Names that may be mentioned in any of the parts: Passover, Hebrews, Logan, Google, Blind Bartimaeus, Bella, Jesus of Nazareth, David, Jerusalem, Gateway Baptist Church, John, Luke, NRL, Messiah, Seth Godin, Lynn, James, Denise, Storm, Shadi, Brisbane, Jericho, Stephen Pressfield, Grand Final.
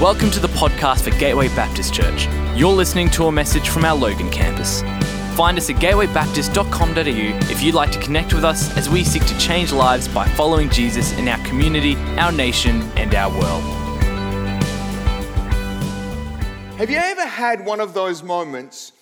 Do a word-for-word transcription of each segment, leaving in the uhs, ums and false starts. Welcome to the podcast for Gateway Baptist Church. You're listening to a message from our Logan campus. Find us at gateway baptist dot com dot a u if you'd like to connect with us as we seek to change lives by following Jesus in our community, our nation, and our world. Have you ever had one of those moments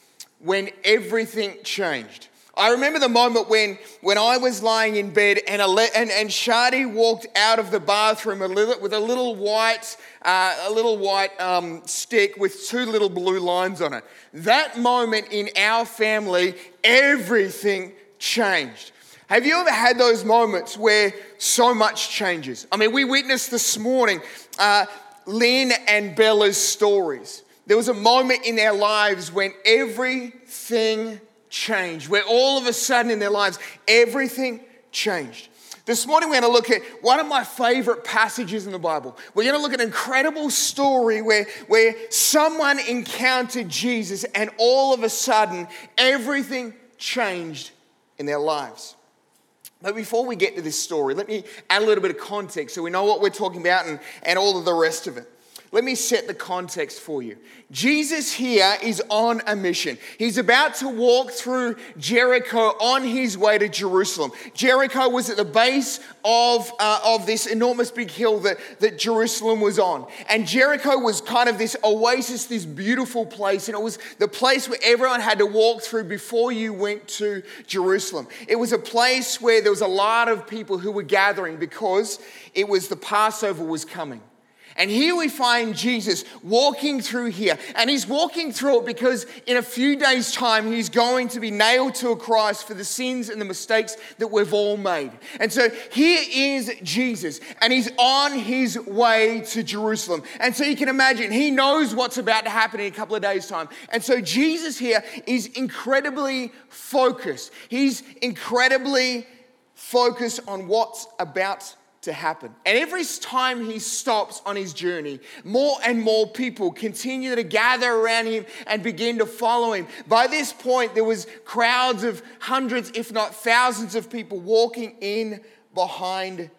when everything changed? I remember the moment when, when I was lying in bed and, a le- and and Shadi walked out of the bathroom a little, with a little white uh, a little white um, stick with two little blue lines on it. That moment in our family, everything changed. Have you ever had those moments where so much changes? I mean, we witnessed this morning uh, Lynn and Bella's stories. There was a moment in their lives when everything changed. Change, where all of a sudden in their lives, everything changed. This morning we're going to look at one of my favorite passages in the Bible. We're going to look at an incredible story where, where someone encountered Jesus and all of a sudden everything changed in their lives. But before we get to this story, let me add a little bit of context so we know what we're talking about and, and all of the rest of it. Let me set the context for you. Jesus here is on a mission. He's about to walk through Jericho on his way to Jerusalem. Jericho was at the base of, uh, of this enormous big hill that, that Jerusalem was on. And Jericho was kind of this oasis, this beautiful place. And it was the place where everyone had to walk through before you went to Jerusalem. It was a place where there was a lot of people who were gathering because it was the Passover was coming. And here we find Jesus walking through here. And he's walking through it because in a few days' time, he's going to be nailed to a cross for the sins and the mistakes that we've all made. And so here is Jesus, and he's on his way to Jerusalem. And so you can imagine, he knows what's about to happen in a couple of days' time. And so Jesus here is incredibly focused. He's incredibly focused on what's about to happen. To happen. And every time he stops on his journey, more and more people continue to gather around him and begin to follow him. By this point, there was crowds of hundreds, if not thousands of people walking in behind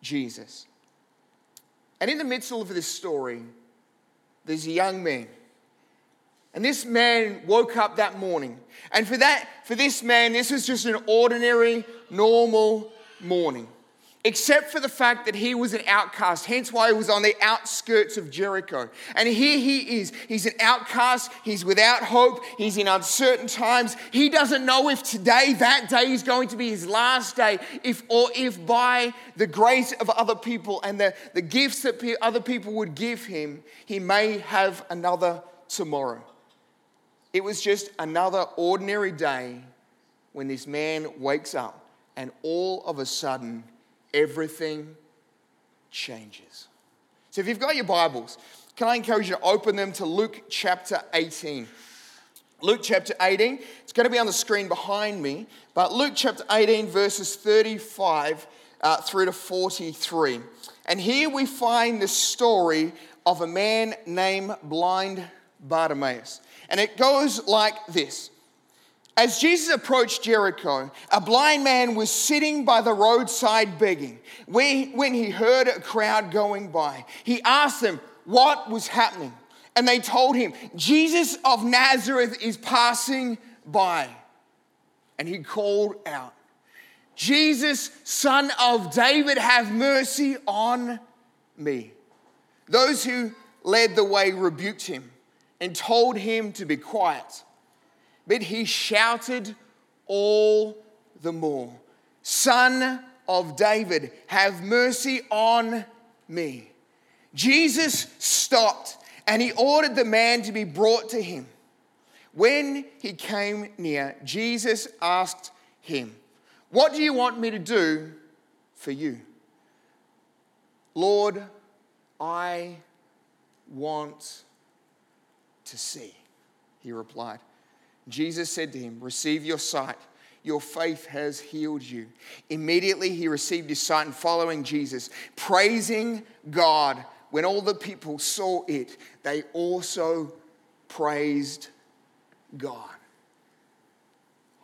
Jesus. And in the midst of this story, there's a young man. And this man woke up that morning. And for that, for this man, this was just an ordinary, normal morning. Except for the fact that he was an outcast, hence why he was on the outskirts of Jericho. And here he is. He's an outcast. He's without hope. He's in uncertain times. He doesn't know if today, that day, is going to be his last day, if or if by the grace of other people and the, the gifts that pe- other people would give him, he may have another tomorrow. It was just another ordinary day when this man wakes up and all of a sudden, everything changes. So if you've got your Bibles, can I encourage you to open them to Luke chapter eighteen? Luke chapter eighteen, it's going to be on the screen behind me, but Luke chapter eighteen, verses thirty-five uh, through to forty-three. And here we find the story of a man named Blind Bartimaeus. And it goes like this. As Jesus approached Jericho, a blind man was sitting by the roadside begging. When he heard a crowd going by, he asked them what was happening. And they told him, Jesus of Nazareth is passing by. And he called out, Jesus, son of David, have mercy on me. Those who led the way rebuked him and told him to be quiet. But he shouted all the more, Son of David, have mercy on me. Jesus stopped and he ordered the man to be brought to him. When he came near, Jesus asked him, What do you want me to do for you? Lord, I want to see, he replied. Jesus said to him, Receive your sight. Your faith has healed you. Immediately he received his sight and following Jesus, praising God. When all the people saw it, they also praised God.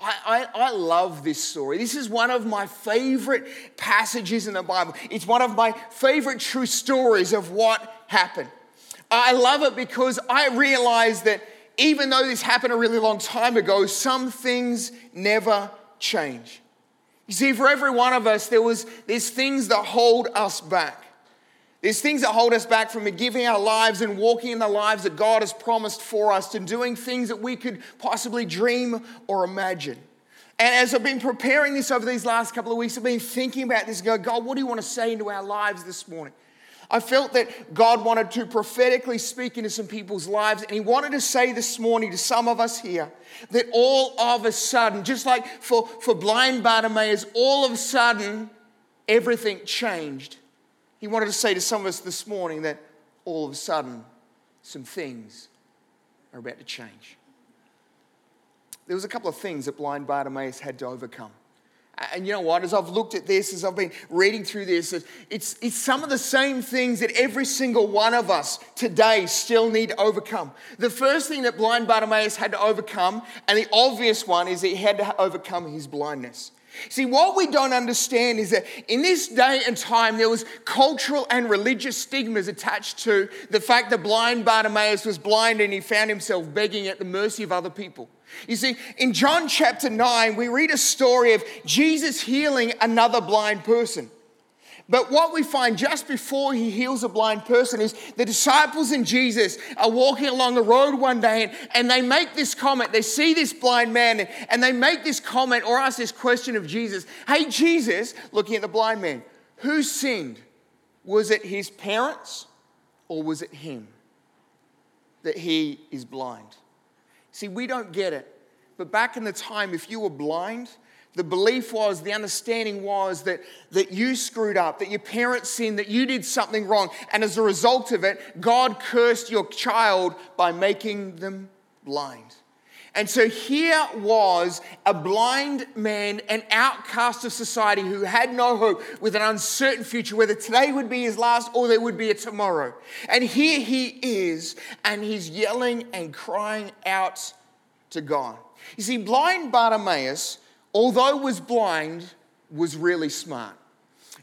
I, I, I love this story. This is one of my favorite passages in the Bible. It's one of my favorite true stories of what happened. I love it because I realize that even though this happened a really long time ago, some things never change. You see, for every one of us, there was there's things that hold us back. There's things that hold us back from giving our lives and walking in the lives that God has promised for us and doing things that we could possibly dream or imagine. And as I've been preparing this over these last couple of weeks, I've been thinking about this, going, God, what do you want to say into our lives this morning? I felt that God wanted to prophetically speak into some people's lives, and he wanted to say this morning to some of us here that all of a sudden, just like for, for blind Bartimaeus, all of a sudden, everything changed. He wanted to say to some of us this morning that all of a sudden, some things are about to change. There was a couple of things that blind Bartimaeus had to overcome. And you know what, as I've looked at this, as I've been reading through this, it's, it's some of the same things that every single one of us today still need to overcome. The first thing that blind Bartimaeus had to overcome, and the obvious one, is that he had to overcome his blindness. See, what we don't understand is that in this day and time, there was cultural and religious stigmas attached to the fact that blind Bartimaeus was blind and he found himself begging at the mercy of other people. You see, in John chapter nine, we read a story of Jesus healing another blind person. But what we find just before he heals a blind person is the disciples and Jesus are walking along the road one day, and, and they make this comment. They see this blind man and, and they make this comment or ask this question of Jesus. Hey, Jesus, looking at the blind man, who sinned? Was it his parents or was it him that he is blind? See, we don't get it. But back in the time, if you were blind, the belief was, the understanding was that, that you screwed up, that your parents sinned, that you did something wrong. And as a result of it, God cursed your child by making them blind. And so here was a blind man, an outcast of society who had no hope, with an uncertain future, whether today would be his last or there would be a tomorrow. And here he is, and he's yelling and crying out to God. You see, blind Bartimaeus, although was blind, was really smart.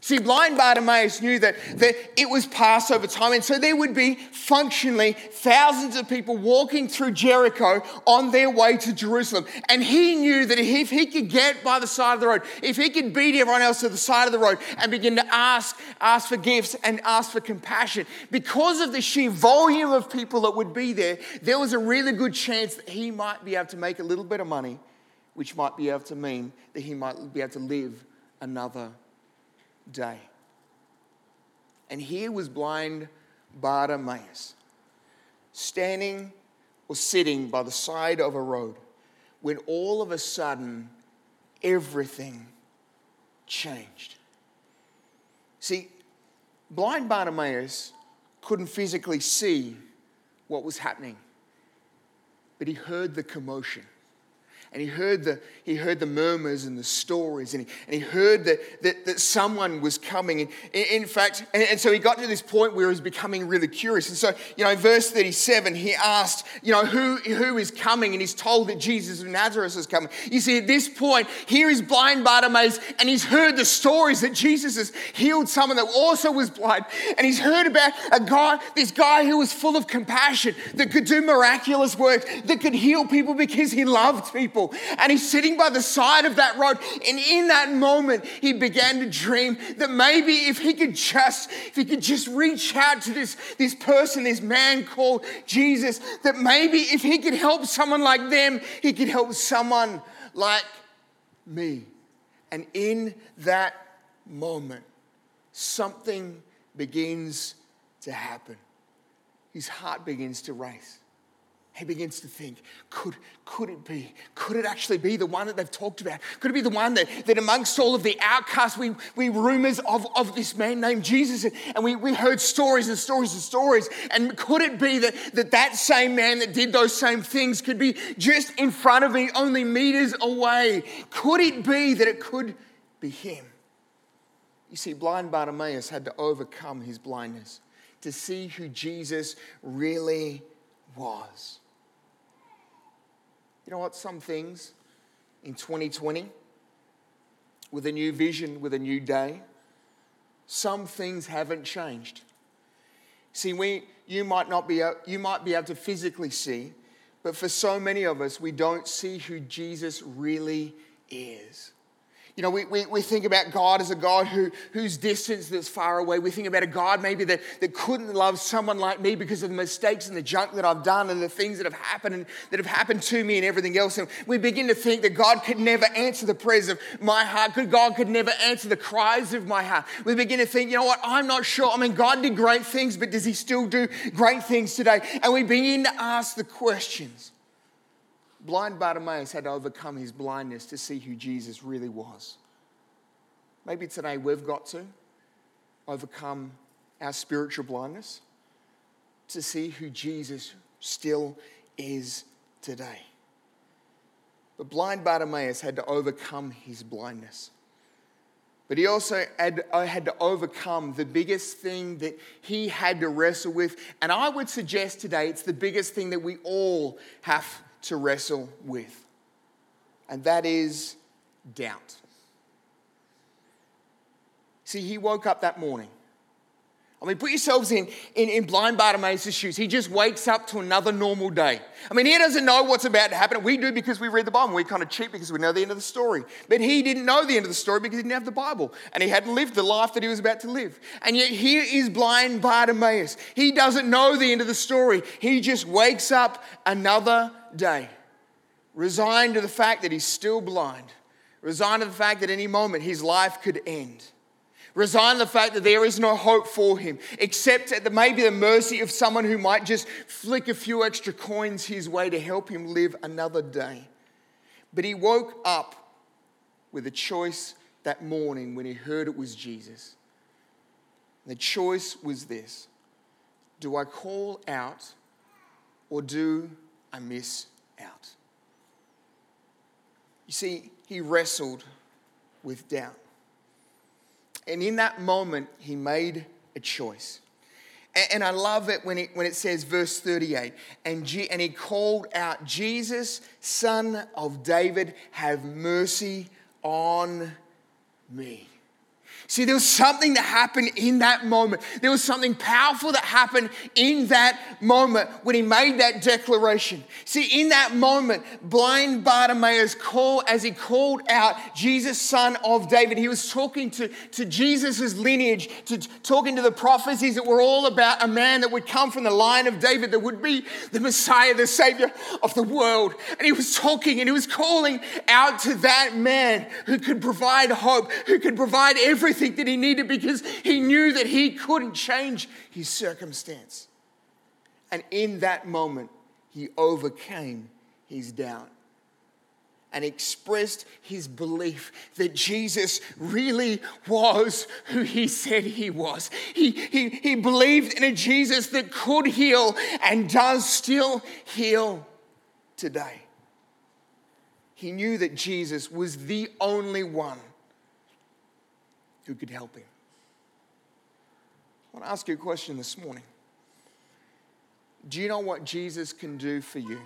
See, blind Bartimaeus knew that, that it was Passover time, and so there would be functionally thousands of people walking through Jericho on their way to Jerusalem. And he knew that if he could get by the side of the road, if he could beat everyone else to the side of the road and begin to ask, ask for gifts and ask for compassion, because of the sheer volume of people that would be there, there was a really good chance that he might be able to make a little bit of money, which might be able to mean that he might be able to live another day. And here was blind Bartimaeus, standing or sitting by the side of a road, when all of a sudden everything changed. See, blind Bartimaeus couldn't physically see what was happening, but he heard the commotion. And he heard the he heard the murmurs and the stories, and he, and he heard that, that that someone was coming. And in, in fact, and, and so he got to this point where he was becoming really curious. And so, you know, verse thirty-seven, he asked, you know, who, who is coming? And he's told that Jesus of Nazareth is coming. You see, at this point, here is blind Bartimaeus, and he's heard the stories that Jesus has healed someone that also was blind. And he's heard about a guy, this guy who was full of compassion, that could do miraculous work, that could heal people because he loved people. And he's sitting by the side of that road, and in that moment he began to dream that maybe if he could just if he could just reach out to this, this person, this man called Jesus, that maybe if he could help someone like them, he could help someone like me. And in that moment, something begins to happen. His heart begins to race. He begins to think, could, could it be? Could it actually be the one that they've talked about? Could it be the one that, that amongst all of the outcasts, we, we rumors of, of this man named Jesus, and, and we, we heard stories and stories and stories, and could it be that, that that same man that did those same things could be just in front of me, only meters away? Could it be that it could be him? You see, blind Bartimaeus had to overcome his blindness to see who Jesus really was. You know what? Some things in twenty twenty, with a new vision, with a new day, some things haven't changed. See, we you might not be you might be able to physically see, but for so many of us, we don't see who Jesus really is. You know, we, we, we think about God as a God who who's distant, that's far away. We think about a God maybe that, that couldn't love someone like me because of the mistakes and the junk that I've done and the things that have happened and that have happened to me and everything else. And we begin to think that God could never answer the prayers of my heart. God could never answer the cries of my heart. We begin to think, you know what, I'm not sure. I mean, God did great things, but does he still do great things today? And we begin to ask the questions. Blind Bartimaeus had to overcome his blindness to see who Jesus really was. Maybe today we've got to overcome our spiritual blindness to see who Jesus still is today. But blind Bartimaeus had to overcome his blindness. But he also had, had to overcome the biggest thing that he had to wrestle with. And I would suggest today it's the biggest thing that we all have to wrestle with, and that is doubt. See, he woke up that morning. I mean, put yourselves in, in, in blind Bartimaeus' shoes. He just wakes up to another normal day. I mean, he doesn't know what's about to happen. We do because we read the Bible. We kind of cheat because we know the end of the story. But he didn't know the end of the story because he didn't have the Bible. And he hadn't lived the life that he was about to live. And yet here is blind Bartimaeus. He doesn't know the end of the story. He just wakes up another day, resigned to the fact that he's still blind, resigned to the fact that any moment his life could end. Resign the fact that there is no hope for him, except at the, maybe the mercy of someone who might just flick a few extra coins his way to help him live another day. But he woke up with a choice that morning when he heard it was Jesus. The choice was this: do I call out or do I miss out? You see, he wrestled with doubt. And in that moment, he made a choice. And, and I love it when it, when it says, verse thirty-eight, and, G, and he called out, Jesus, Son of David, have mercy on me. See, there was something that happened in that moment. There was something powerful that happened in that moment when he made that declaration. See, in that moment, blind Bartimaeus called, as he called out, Jesus, Son of David. He was talking to, to Jesus' lineage, to, talking to the prophecies that were all about a man that would come from the line of David, that would be the Messiah, the Savior of the world. And he was talking and he was calling out to that man who could provide hope, who could provide everything that he needed, because he knew that he couldn't change his circumstance. And in that moment, he overcame his doubt and expressed his belief that Jesus really was who he said he was. He, he, he believed in a Jesus that could heal and does still heal today. He knew that Jesus was the only one who could help him. I want to ask you a question this morning. Do you know what Jesus can do for you?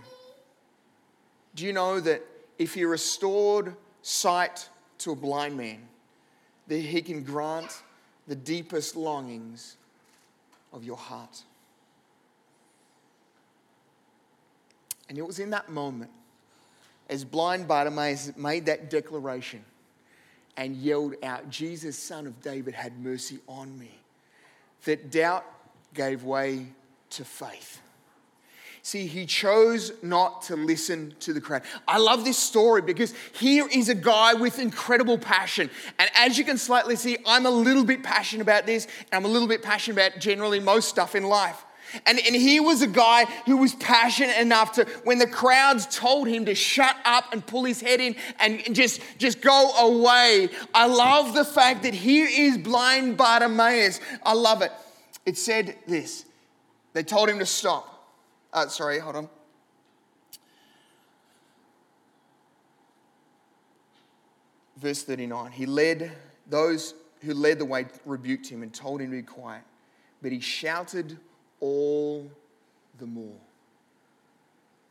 Do you know that if he restored sight to a blind man, that he can grant the deepest longings of your heart? And it was in that moment, as blind Bartimaeus made that declaration and yelled out, Jesus, Son of David, had mercy on me, that doubt gave way to faith. See, he chose not to listen to the crowd. I love this story because here is a guy with incredible passion. And as you can slightly see, I'm a little bit passionate about this, and I'm a little bit passionate about generally most stuff in life. And, and he was a guy who was passionate enough to, when the crowds told him to shut up and pull his head in and, and just, just go away. I love the fact that here is blind Bartimaeus. I love it. It said this. They told him to stop. Uh, sorry, hold on. Verse thirty-nine. He led, those who led the way rebuked him and told him to be quiet. But he shouted all the more.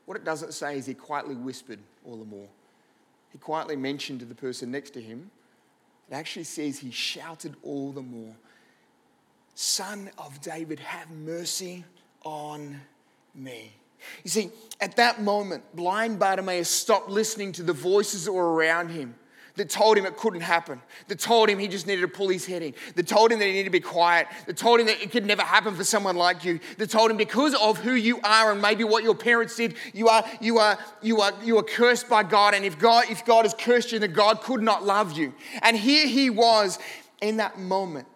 What it doesn't say is he quietly whispered all the more. He quietly mentioned to the person next to him. It actually says he shouted all the more. Son of David, have mercy on me. You see, at that moment, blind Bartimaeus stopped listening to the voices that were around him that told him it couldn't happen, that told him he just needed to pull his head in, that told him that he needed to be quiet, that told him that it could never happen for someone like you, that told him because of who you are and maybe what your parents did, you are you are you are you are cursed by God, and if God if God has cursed you, then God could not love you. And here he was in that moment.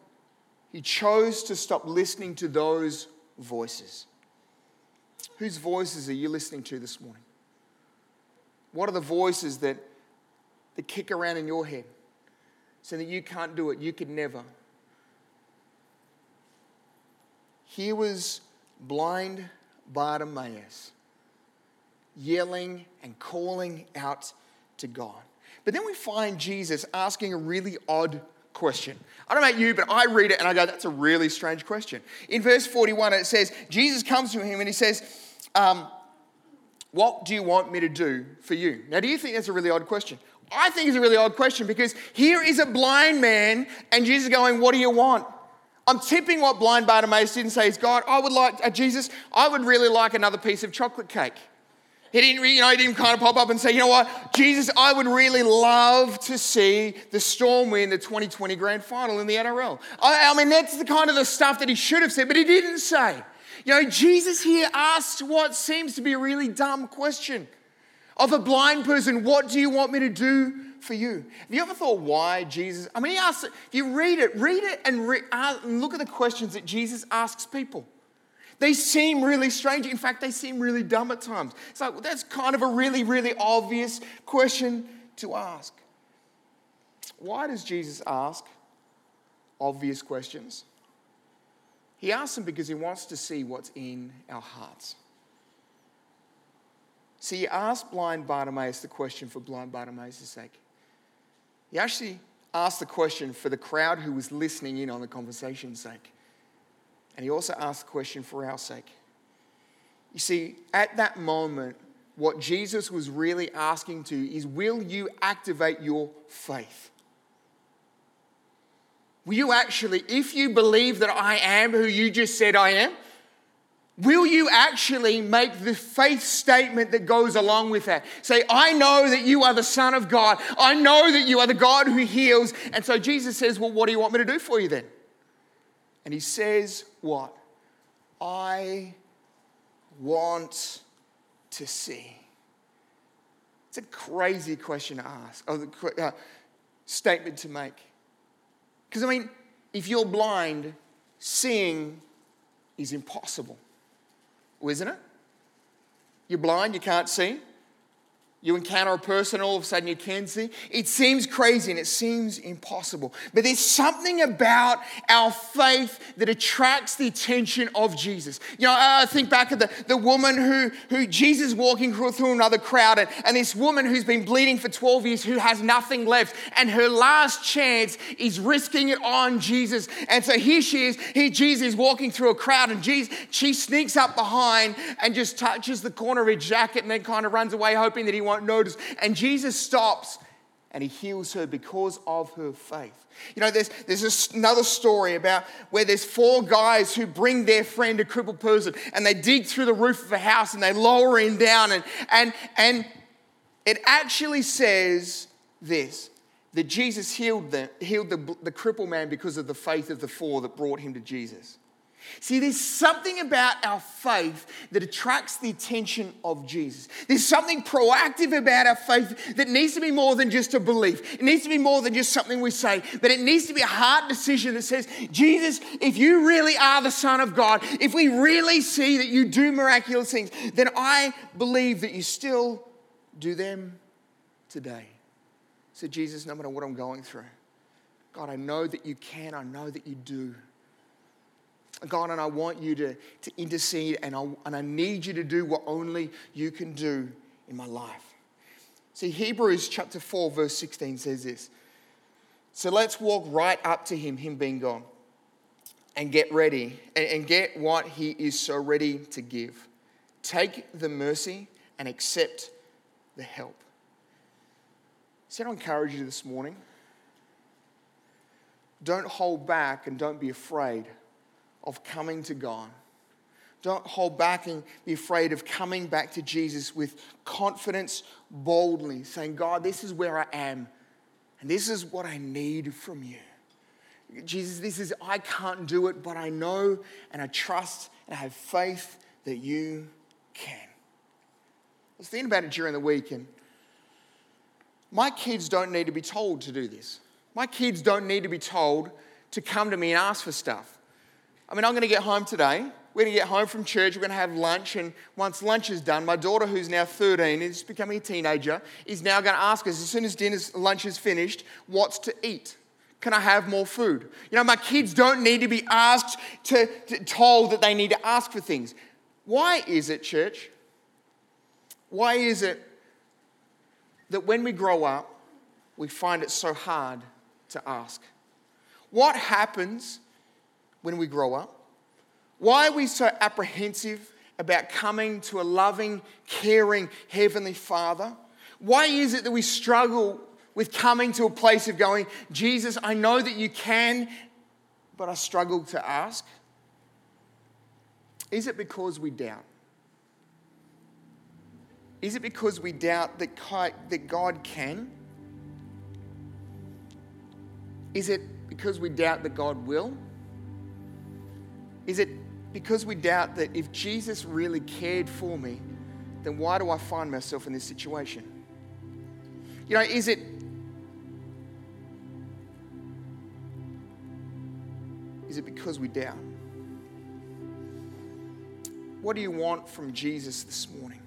He chose to stop listening to those voices. Whose voices are you listening to this morning? What are the voices that that kick around in your head, saying that you can't do it, you could never? Here was blind Bartimaeus yelling and calling out to God. But then we find Jesus asking a really odd question. I don't know about you, but I read it and I go, that's a really strange question. In verse forty-one, it says, Jesus comes to him and he says, um, what do you want me to do for you? Now, do you think that's a really odd question? I think it's a really odd question, because here is a blind man and Jesus is going, what do you want? I'm tipping what blind Bartimaeus didn't say is, God, I would like, uh, Jesus, I would really like another piece of chocolate cake. He didn't, you know, he didn't kind of pop up and say, you know what, Jesus, I would really love to see the Storm win the twenty twenty Grand Final in the N R L. I, I mean, that's the kind of the stuff that he should have said, but he didn't say. You know, Jesus here asks what seems to be a really dumb question of a blind person, what do you want me to do for you? Have you ever thought why Jesus, I mean, he asks, if you read it, read it and re, uh, look at the questions that Jesus asks people. They seem really strange. In fact, they seem really dumb at times. It's like, well, that's kind of a really, really obvious question to ask. Why does Jesus ask obvious questions? He asks them because he wants to see what's in our hearts. See, he asked blind Bartimaeus the question for blind Bartimaeus' sake. He actually asked the question for the crowd who was listening in on the conversation's sake. And he also asked the question for our sake. You see, at that moment, what Jesus was really asking to is, will you activate your faith? Will you actually, if you believe that I am who you just said I am, will you actually make the faith statement that goes along with that? Say, I know that you are the Son of God. I know that you are the God who heals. And so Jesus says, well, what do you want me to do for you then? And he says what? I want to see. It's a crazy question to ask, or a uh, statement to make. Because, I mean, if you're blind, seeing is impossible. Isn't it? You're blind, you can't see. You encounter a person, all of a sudden you can see. It seems crazy and it seems impossible. But there's something about our faith that attracts the attention of Jesus. You know, I think back of the, the woman who, who Jesus walking through another crowd, and, and this woman who's been bleeding for twelve years who has nothing left, and her last chance is risking it on Jesus. And so here she is, here Jesus is walking through a crowd, and Jesus, she sneaks up behind and just touches the corner of her jacket and then kind of runs away hoping that he won't notice. And Jesus stops and he heals her because of her faith. You know, there's there's another story about where there's four guys who bring their friend, a crippled person, and they dig through the roof of a house and they lower him down. And and and it actually says this, that Jesus healed the healed the, the crippled man because of the faith of the four that brought him to Jesus. See, there's something about our faith that attracts the attention of Jesus. There's something proactive about our faith that needs to be more than just a belief. It needs to be more than just something we say, but it needs to be a hard decision that says, Jesus, if you really are the Son of God, if we really see that you do miraculous things, then I believe that you still do them today. So, Jesus, no matter what I'm going through, God, I know that you can, I know that you do. God, and I want you to, to intercede, and I, and I need you to do what only you can do in my life. See, Hebrews chapter four, verse sixteen says this. So let's walk right up to him, him being God, and get ready, and, and get what he is so ready to give. Take the mercy and accept the help. So I want to encourage you this morning. Don't hold back and don't be afraid of coming to God. Don't hold back and be afraid of coming back to Jesus with confidence, boldly, saying, God, this is where I am, and this is what I need from you. Jesus, this is, I can't do it, but I know and I trust and I have faith that you can. I was thinking about it during the week, and my kids don't need to be told to do this. My kids don't need to be told to come to me and ask for stuff. I mean, I'm going to get home today. We're going to get home from church. We're going to have lunch. And once lunch is done, my daughter, who's now thirteen, is becoming a teenager, is now going to ask us, as soon as dinner's, lunch is finished, what's to eat? Can I have more food? You know, my kids don't need to be asked to, to told that they need to ask for things. Why is it, church? Why is it that when we grow up, we find it so hard to ask? What happens when we grow up? Why are we so apprehensive about coming to a loving, caring Heavenly Father? Why is it that we struggle with coming to a place of going, Jesus, I know that you can, but I struggle to ask? Is it because we doubt? Is it because we doubt that God can? Is it because we doubt that God will? Is it because we doubt that if Jesus really cared for me, then why do I find myself in this situation? You know, is it, is it because we doubt? What do you want from Jesus this morning?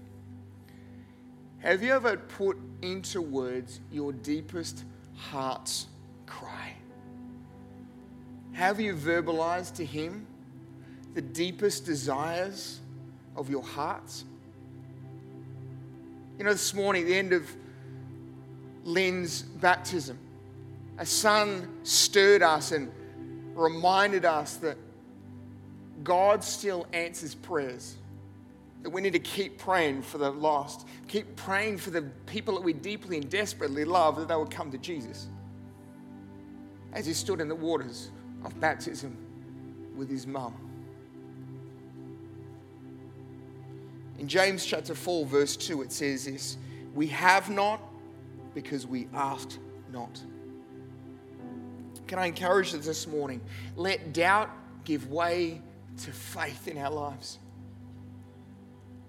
Have you ever put into words your deepest heart's cry? Have you verbalized to him the deepest desires of your hearts? You know, this morning, at the end of Lynn's baptism, a son stirred us and reminded us that God still answers prayers, that we need to keep praying for the lost, keep praying for the people that we deeply and desperately love, that they would come to Jesus. As he stood in the waters of baptism with his mum. In James chapter four, verse two, it says this, we have not because we asked not. Can I encourage us this morning? Let doubt give way to faith in our lives.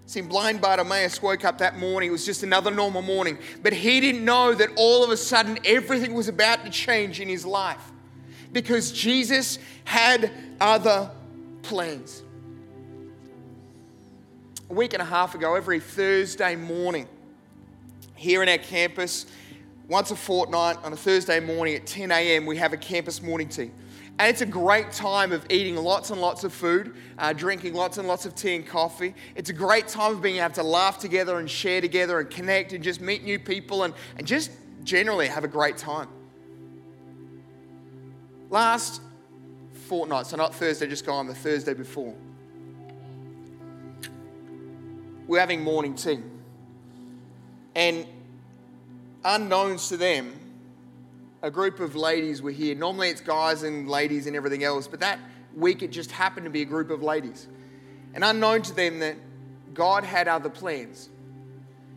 See, blind Bartimaeus woke up that morning. It was just another normal morning. But he didn't know that all of a sudden everything was about to change in his life because Jesus had other plans. A week and a half ago, every Thursday morning, here in our campus, once a fortnight, on a Thursday morning at ten a.m., we have a campus morning tea. And it's a great time of eating lots and lots of food, uh, drinking lots and lots of tea and coffee. It's a great time of being able to laugh together and share together and connect and just meet new people and, and just generally have a great time. Last fortnight, so not Thursday, just gone, the Thursday before, we're having morning tea. And unknowns to them, a group of ladies were here. Normally it's guys and ladies and everything else, but that week it just happened to be a group of ladies. And unknown to them that God had other plans.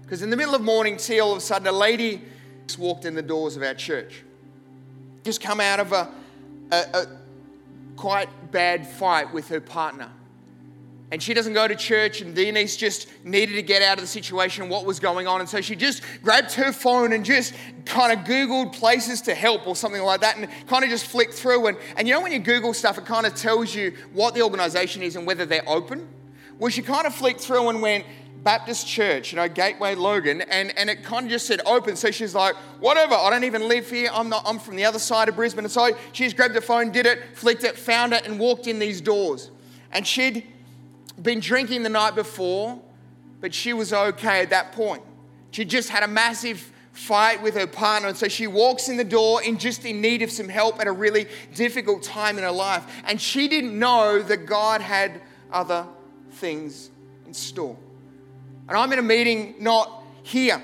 Because in the middle of morning tea, all of a sudden a lady just walked in the doors of our church. Just come out of a, a, a quite bad fight with her partner. And she doesn't go to church, and Denise just needed to get out of the situation and what was going on. And so she just grabbed her phone and just kind of Googled places to help or something like that and kind of just flicked through. And, and you know when you Google stuff, it kind of tells you what the organisation is and whether they're open? Well, she kind of flicked through and went, Baptist Church, you know, Gateway Logan, and, and it kind of just said open. So she's like, whatever, I don't even live here. I'm not. I'm from the other side of Brisbane. And so she just grabbed her phone, did it, flicked it, found it, and walked in these doors. And she'd been drinking the night before, but she was okay at that point. She just had a massive fight with her partner, and so she walks in the door in just in need of some help at a really difficult time in her life. And she didn't know that God had other things in store. And I'm in a meeting not here,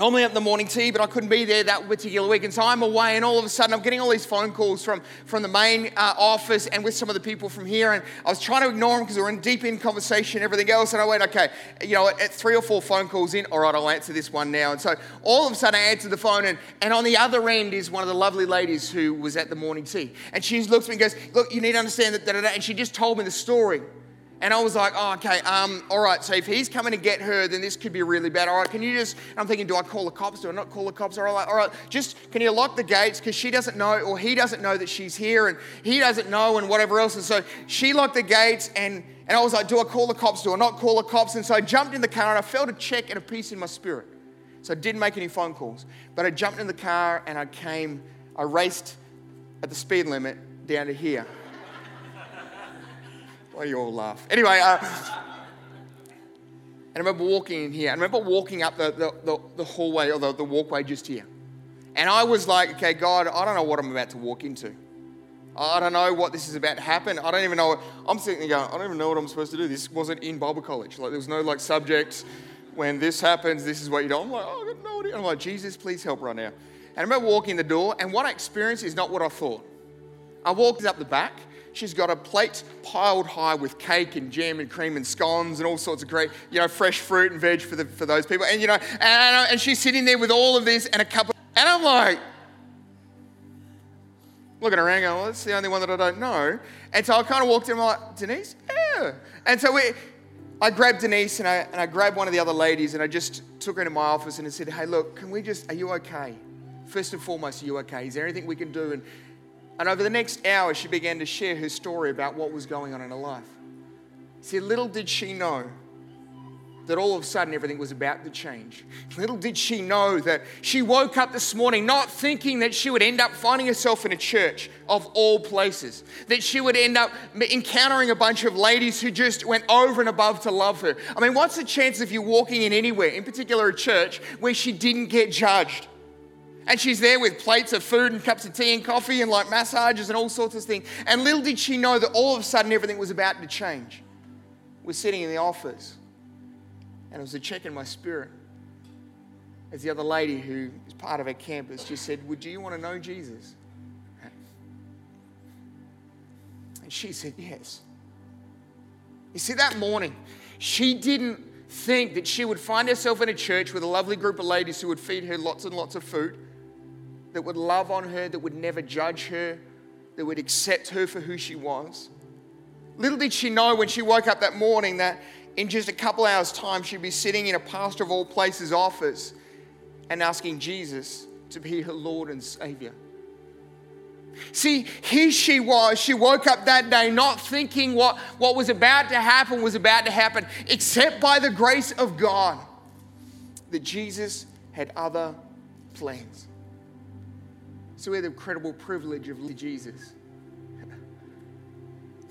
normally up in the morning tea, but I couldn't be there that particular week. And so I'm away, and all of a sudden I'm getting all these phone calls from, from the main uh, office and with some of the people from here. And I was trying to ignore them because we were in deep in conversation and everything else. And I went, okay, you know, at three or four phone calls in, all right, I'll answer this one now. And so all of a sudden I answered the phone, and, and on the other end is one of the lovely ladies who was at the morning tea. And she looks at me and goes, look, you need to understand that, da, da, da. And she just told me the story. And I was like, oh, okay, um, all right, so if he's coming to get her, then this could be really bad. All right, can you just, I'm thinking, do I call the cops? Do I not call the cops? All right, all right, just, can you lock the gates? Because she doesn't know, or he doesn't know that she's here, and he doesn't know, and whatever else. And so she locked the gates, and, and I was like, do I call the cops? Do I not call the cops? And so I jumped in the car, and I felt a check and a peace in my spirit. So I didn't make any phone calls. But I jumped in the car, and I came, I raced at the speed limit down to here. Why do you all laugh? Anyway, uh, and I remember walking in here. I remember walking up the, the, the, the hallway or the, the walkway just here. And I was like, okay, God, I don't know what I'm about to walk into. I don't know what this is about to happen. I don't even know. What, I'm sitting there going, I don't even know what I'm supposed to do. This wasn't in Bible college. Like, there was no like subject. When this happens, this is what you do. I'm like, oh, I got no idea. I'm like, Jesus, please help right now. And I remember walking in the door, and what I experienced is not what I thought. I walked up the back. She's got a plate piled high with cake and jam and cream and scones and all sorts of great, you know, fresh fruit and veg for the for those people. And, you know, and, and she's sitting there with all of this and a cup of... And I'm like, looking around going, well, that's the only one that I don't know. And so I kind of walked in and I'm like, Denise? Yeah. And so we, I grabbed Denise and I, and I grabbed one of the other ladies and I just took her into my office and I said, hey, look, can we just, are you okay? First and foremost, are you okay? Is there anything we can do? And And over the next hour, she began to share her story about what was going on in her life. See, little did she know that all of a sudden everything was about to change. Little did she know that she woke up this morning not thinking that she would end up finding herself in a church of all places, that she would end up encountering a bunch of ladies who just went over and above to love her. I mean, what's the chance of you walking in anywhere, in particular a church, where she didn't get judged? And she's there with plates of food and cups of tea and coffee and like massages and all sorts of things. And little did she know that all of a sudden everything was about to change. We're sitting in the office and it was a check in my spirit as the other lady who is part of our campus just said, well, do you want to know Jesus? And she said, yes. You see, that morning, she didn't think that she would find herself in a church with a lovely group of ladies who would feed her lots and lots of food, that would love on her, that would never judge her, that would accept her for who she was. Little did she know when she woke up that morning that in just a couple hours' time, she'd be sitting in a pastor of all places office and asking Jesus to be her Lord and Savior. See, here she was. She woke up that day not thinking what, what was about to happen was about to happen, except by the grace of God that Jesus had other plans. So we had the incredible privilege of Jesus,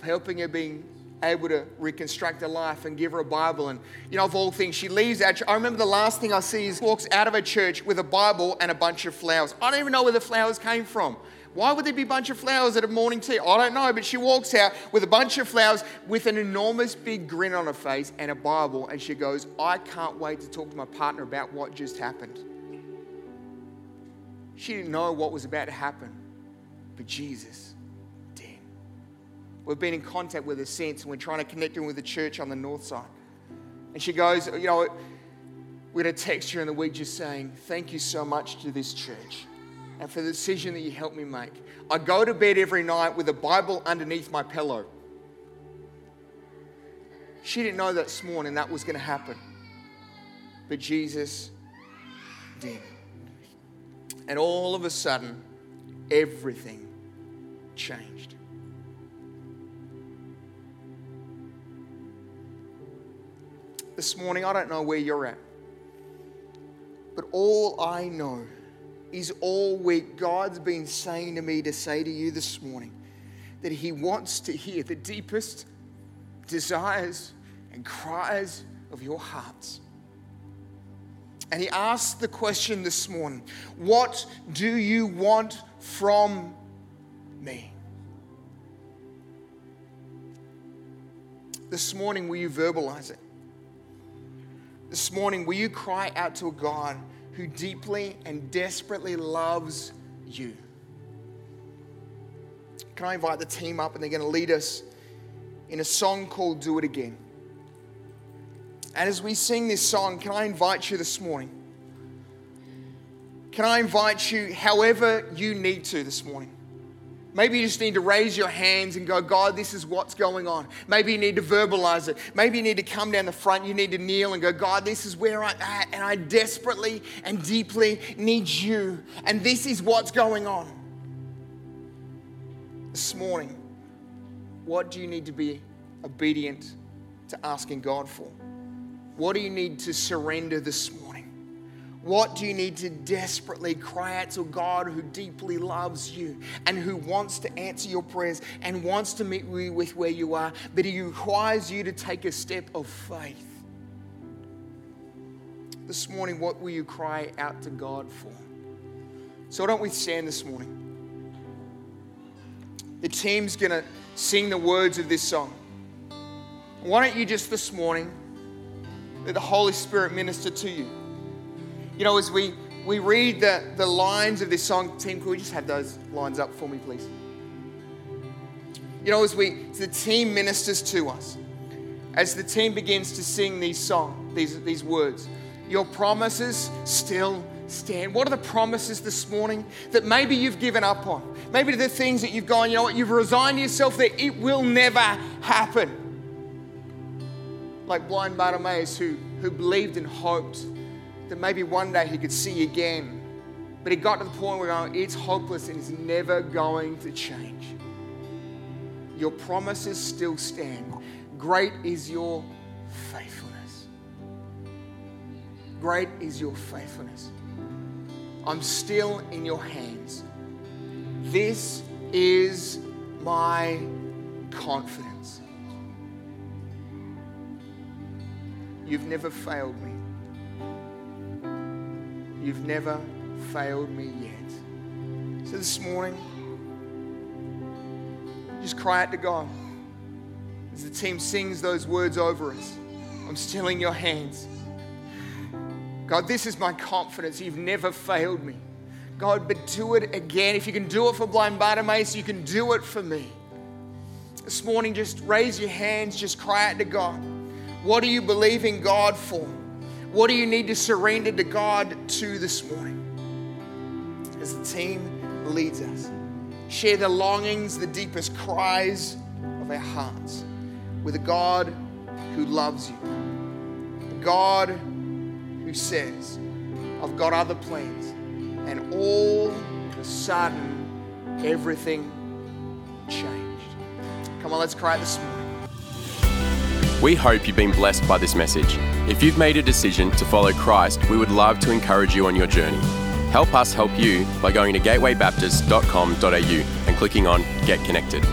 helping her being able to reconstruct her life and give her a Bible. And, you know, of all things, she leaves our church. I remember the last thing I see is walks out of a church with a Bible and a bunch of flowers. I don't even know where the flowers came from. Why would there be a bunch of flowers at a morning tea? I don't know, but she walks out with a bunch of flowers with an enormous big grin on her face and a Bible, and she goes, I can't wait to talk to my partner about what just happened. She didn't know what was about to happen, but Jesus did. We've been in contact with her since, and we're trying to connect her with the church on the north side. And she goes, you know, we're going to text her in the week just saying, thank you so much to this church and for the decision that you helped me make. I go to bed every night with a Bible underneath my pillow. She didn't know that this morning that was going to happen, but Jesus did. And all of a sudden, everything changed. This morning, I don't know where you're at, but all I know is all week God's been saying to me to say to you this morning that He wants to hear the deepest desires and cries of your hearts. And He asked the question this morning, what do you want from me? This morning, will you verbalize it? This morning, will you cry out to a God who deeply and desperately loves you. Can I invite the team up, and they're going to lead us in a song called Do It Again. And as we sing this song, can I invite you this morning? Can I invite you however you need to this morning? Maybe you just need to raise your hands and go, God, this is what's going on. Maybe you need to verbalize it. Maybe you need to come down the front. You need to kneel and go, God, this is where I'm at, and I desperately and deeply need you. And this is what's going on. This morning, what do you need to be obedient to asking God for? What do you need to surrender this morning? What do you need to desperately cry out to God who deeply loves you and who wants to answer your prayers and wants to meet you with where you are, but He requires you to take a step of faith? This morning, what will you cry out to God for? So why don't we stand this morning? The team's going to sing the words of this song. Why don't you just this morning let the Holy Spirit minister to you? You know, as we, we read the, the lines of this song, team, can we just have those lines up for me, please? You know, as we as the team ministers to us, as the team begins to sing these songs, these, these words, your promises still stand. What are the promises this morning that maybe you've given up on? Maybe the things that you've gone, you know what, you've resigned to yourself that it will never happen. Like blind Bartimaeus who, who believed and hoped that maybe one day he could see again. But he got to the point where oh, it's hopeless and it's never going to change. Your promises still stand. Great is your faithfulness. Great is your faithfulness. I'm still in your hands. This is my confidence. You've never failed me. You've never failed me yet. So this morning, just cry out to God as the team sings those words over us. I'm still in your hands. God, this is my confidence. You've never failed me. God, but do it again. If you can do it for blind Bartimaeus, you can do it for me. This morning, just raise your hands. Just cry out to God. What are you believing God for? What do you need to surrender to God to this morning? As the team leads us, share the longings, the deepest cries of our hearts with a God who loves you, a God who says, I've got other plans, and all of a sudden, everything changed. Come on, let's cry this morning. We hope you've been blessed by this message. If you've made a decision to follow Christ, we would love to encourage you on your journey. Help us help you by going to gateway baptist dot com dot a u and clicking on Get Connected.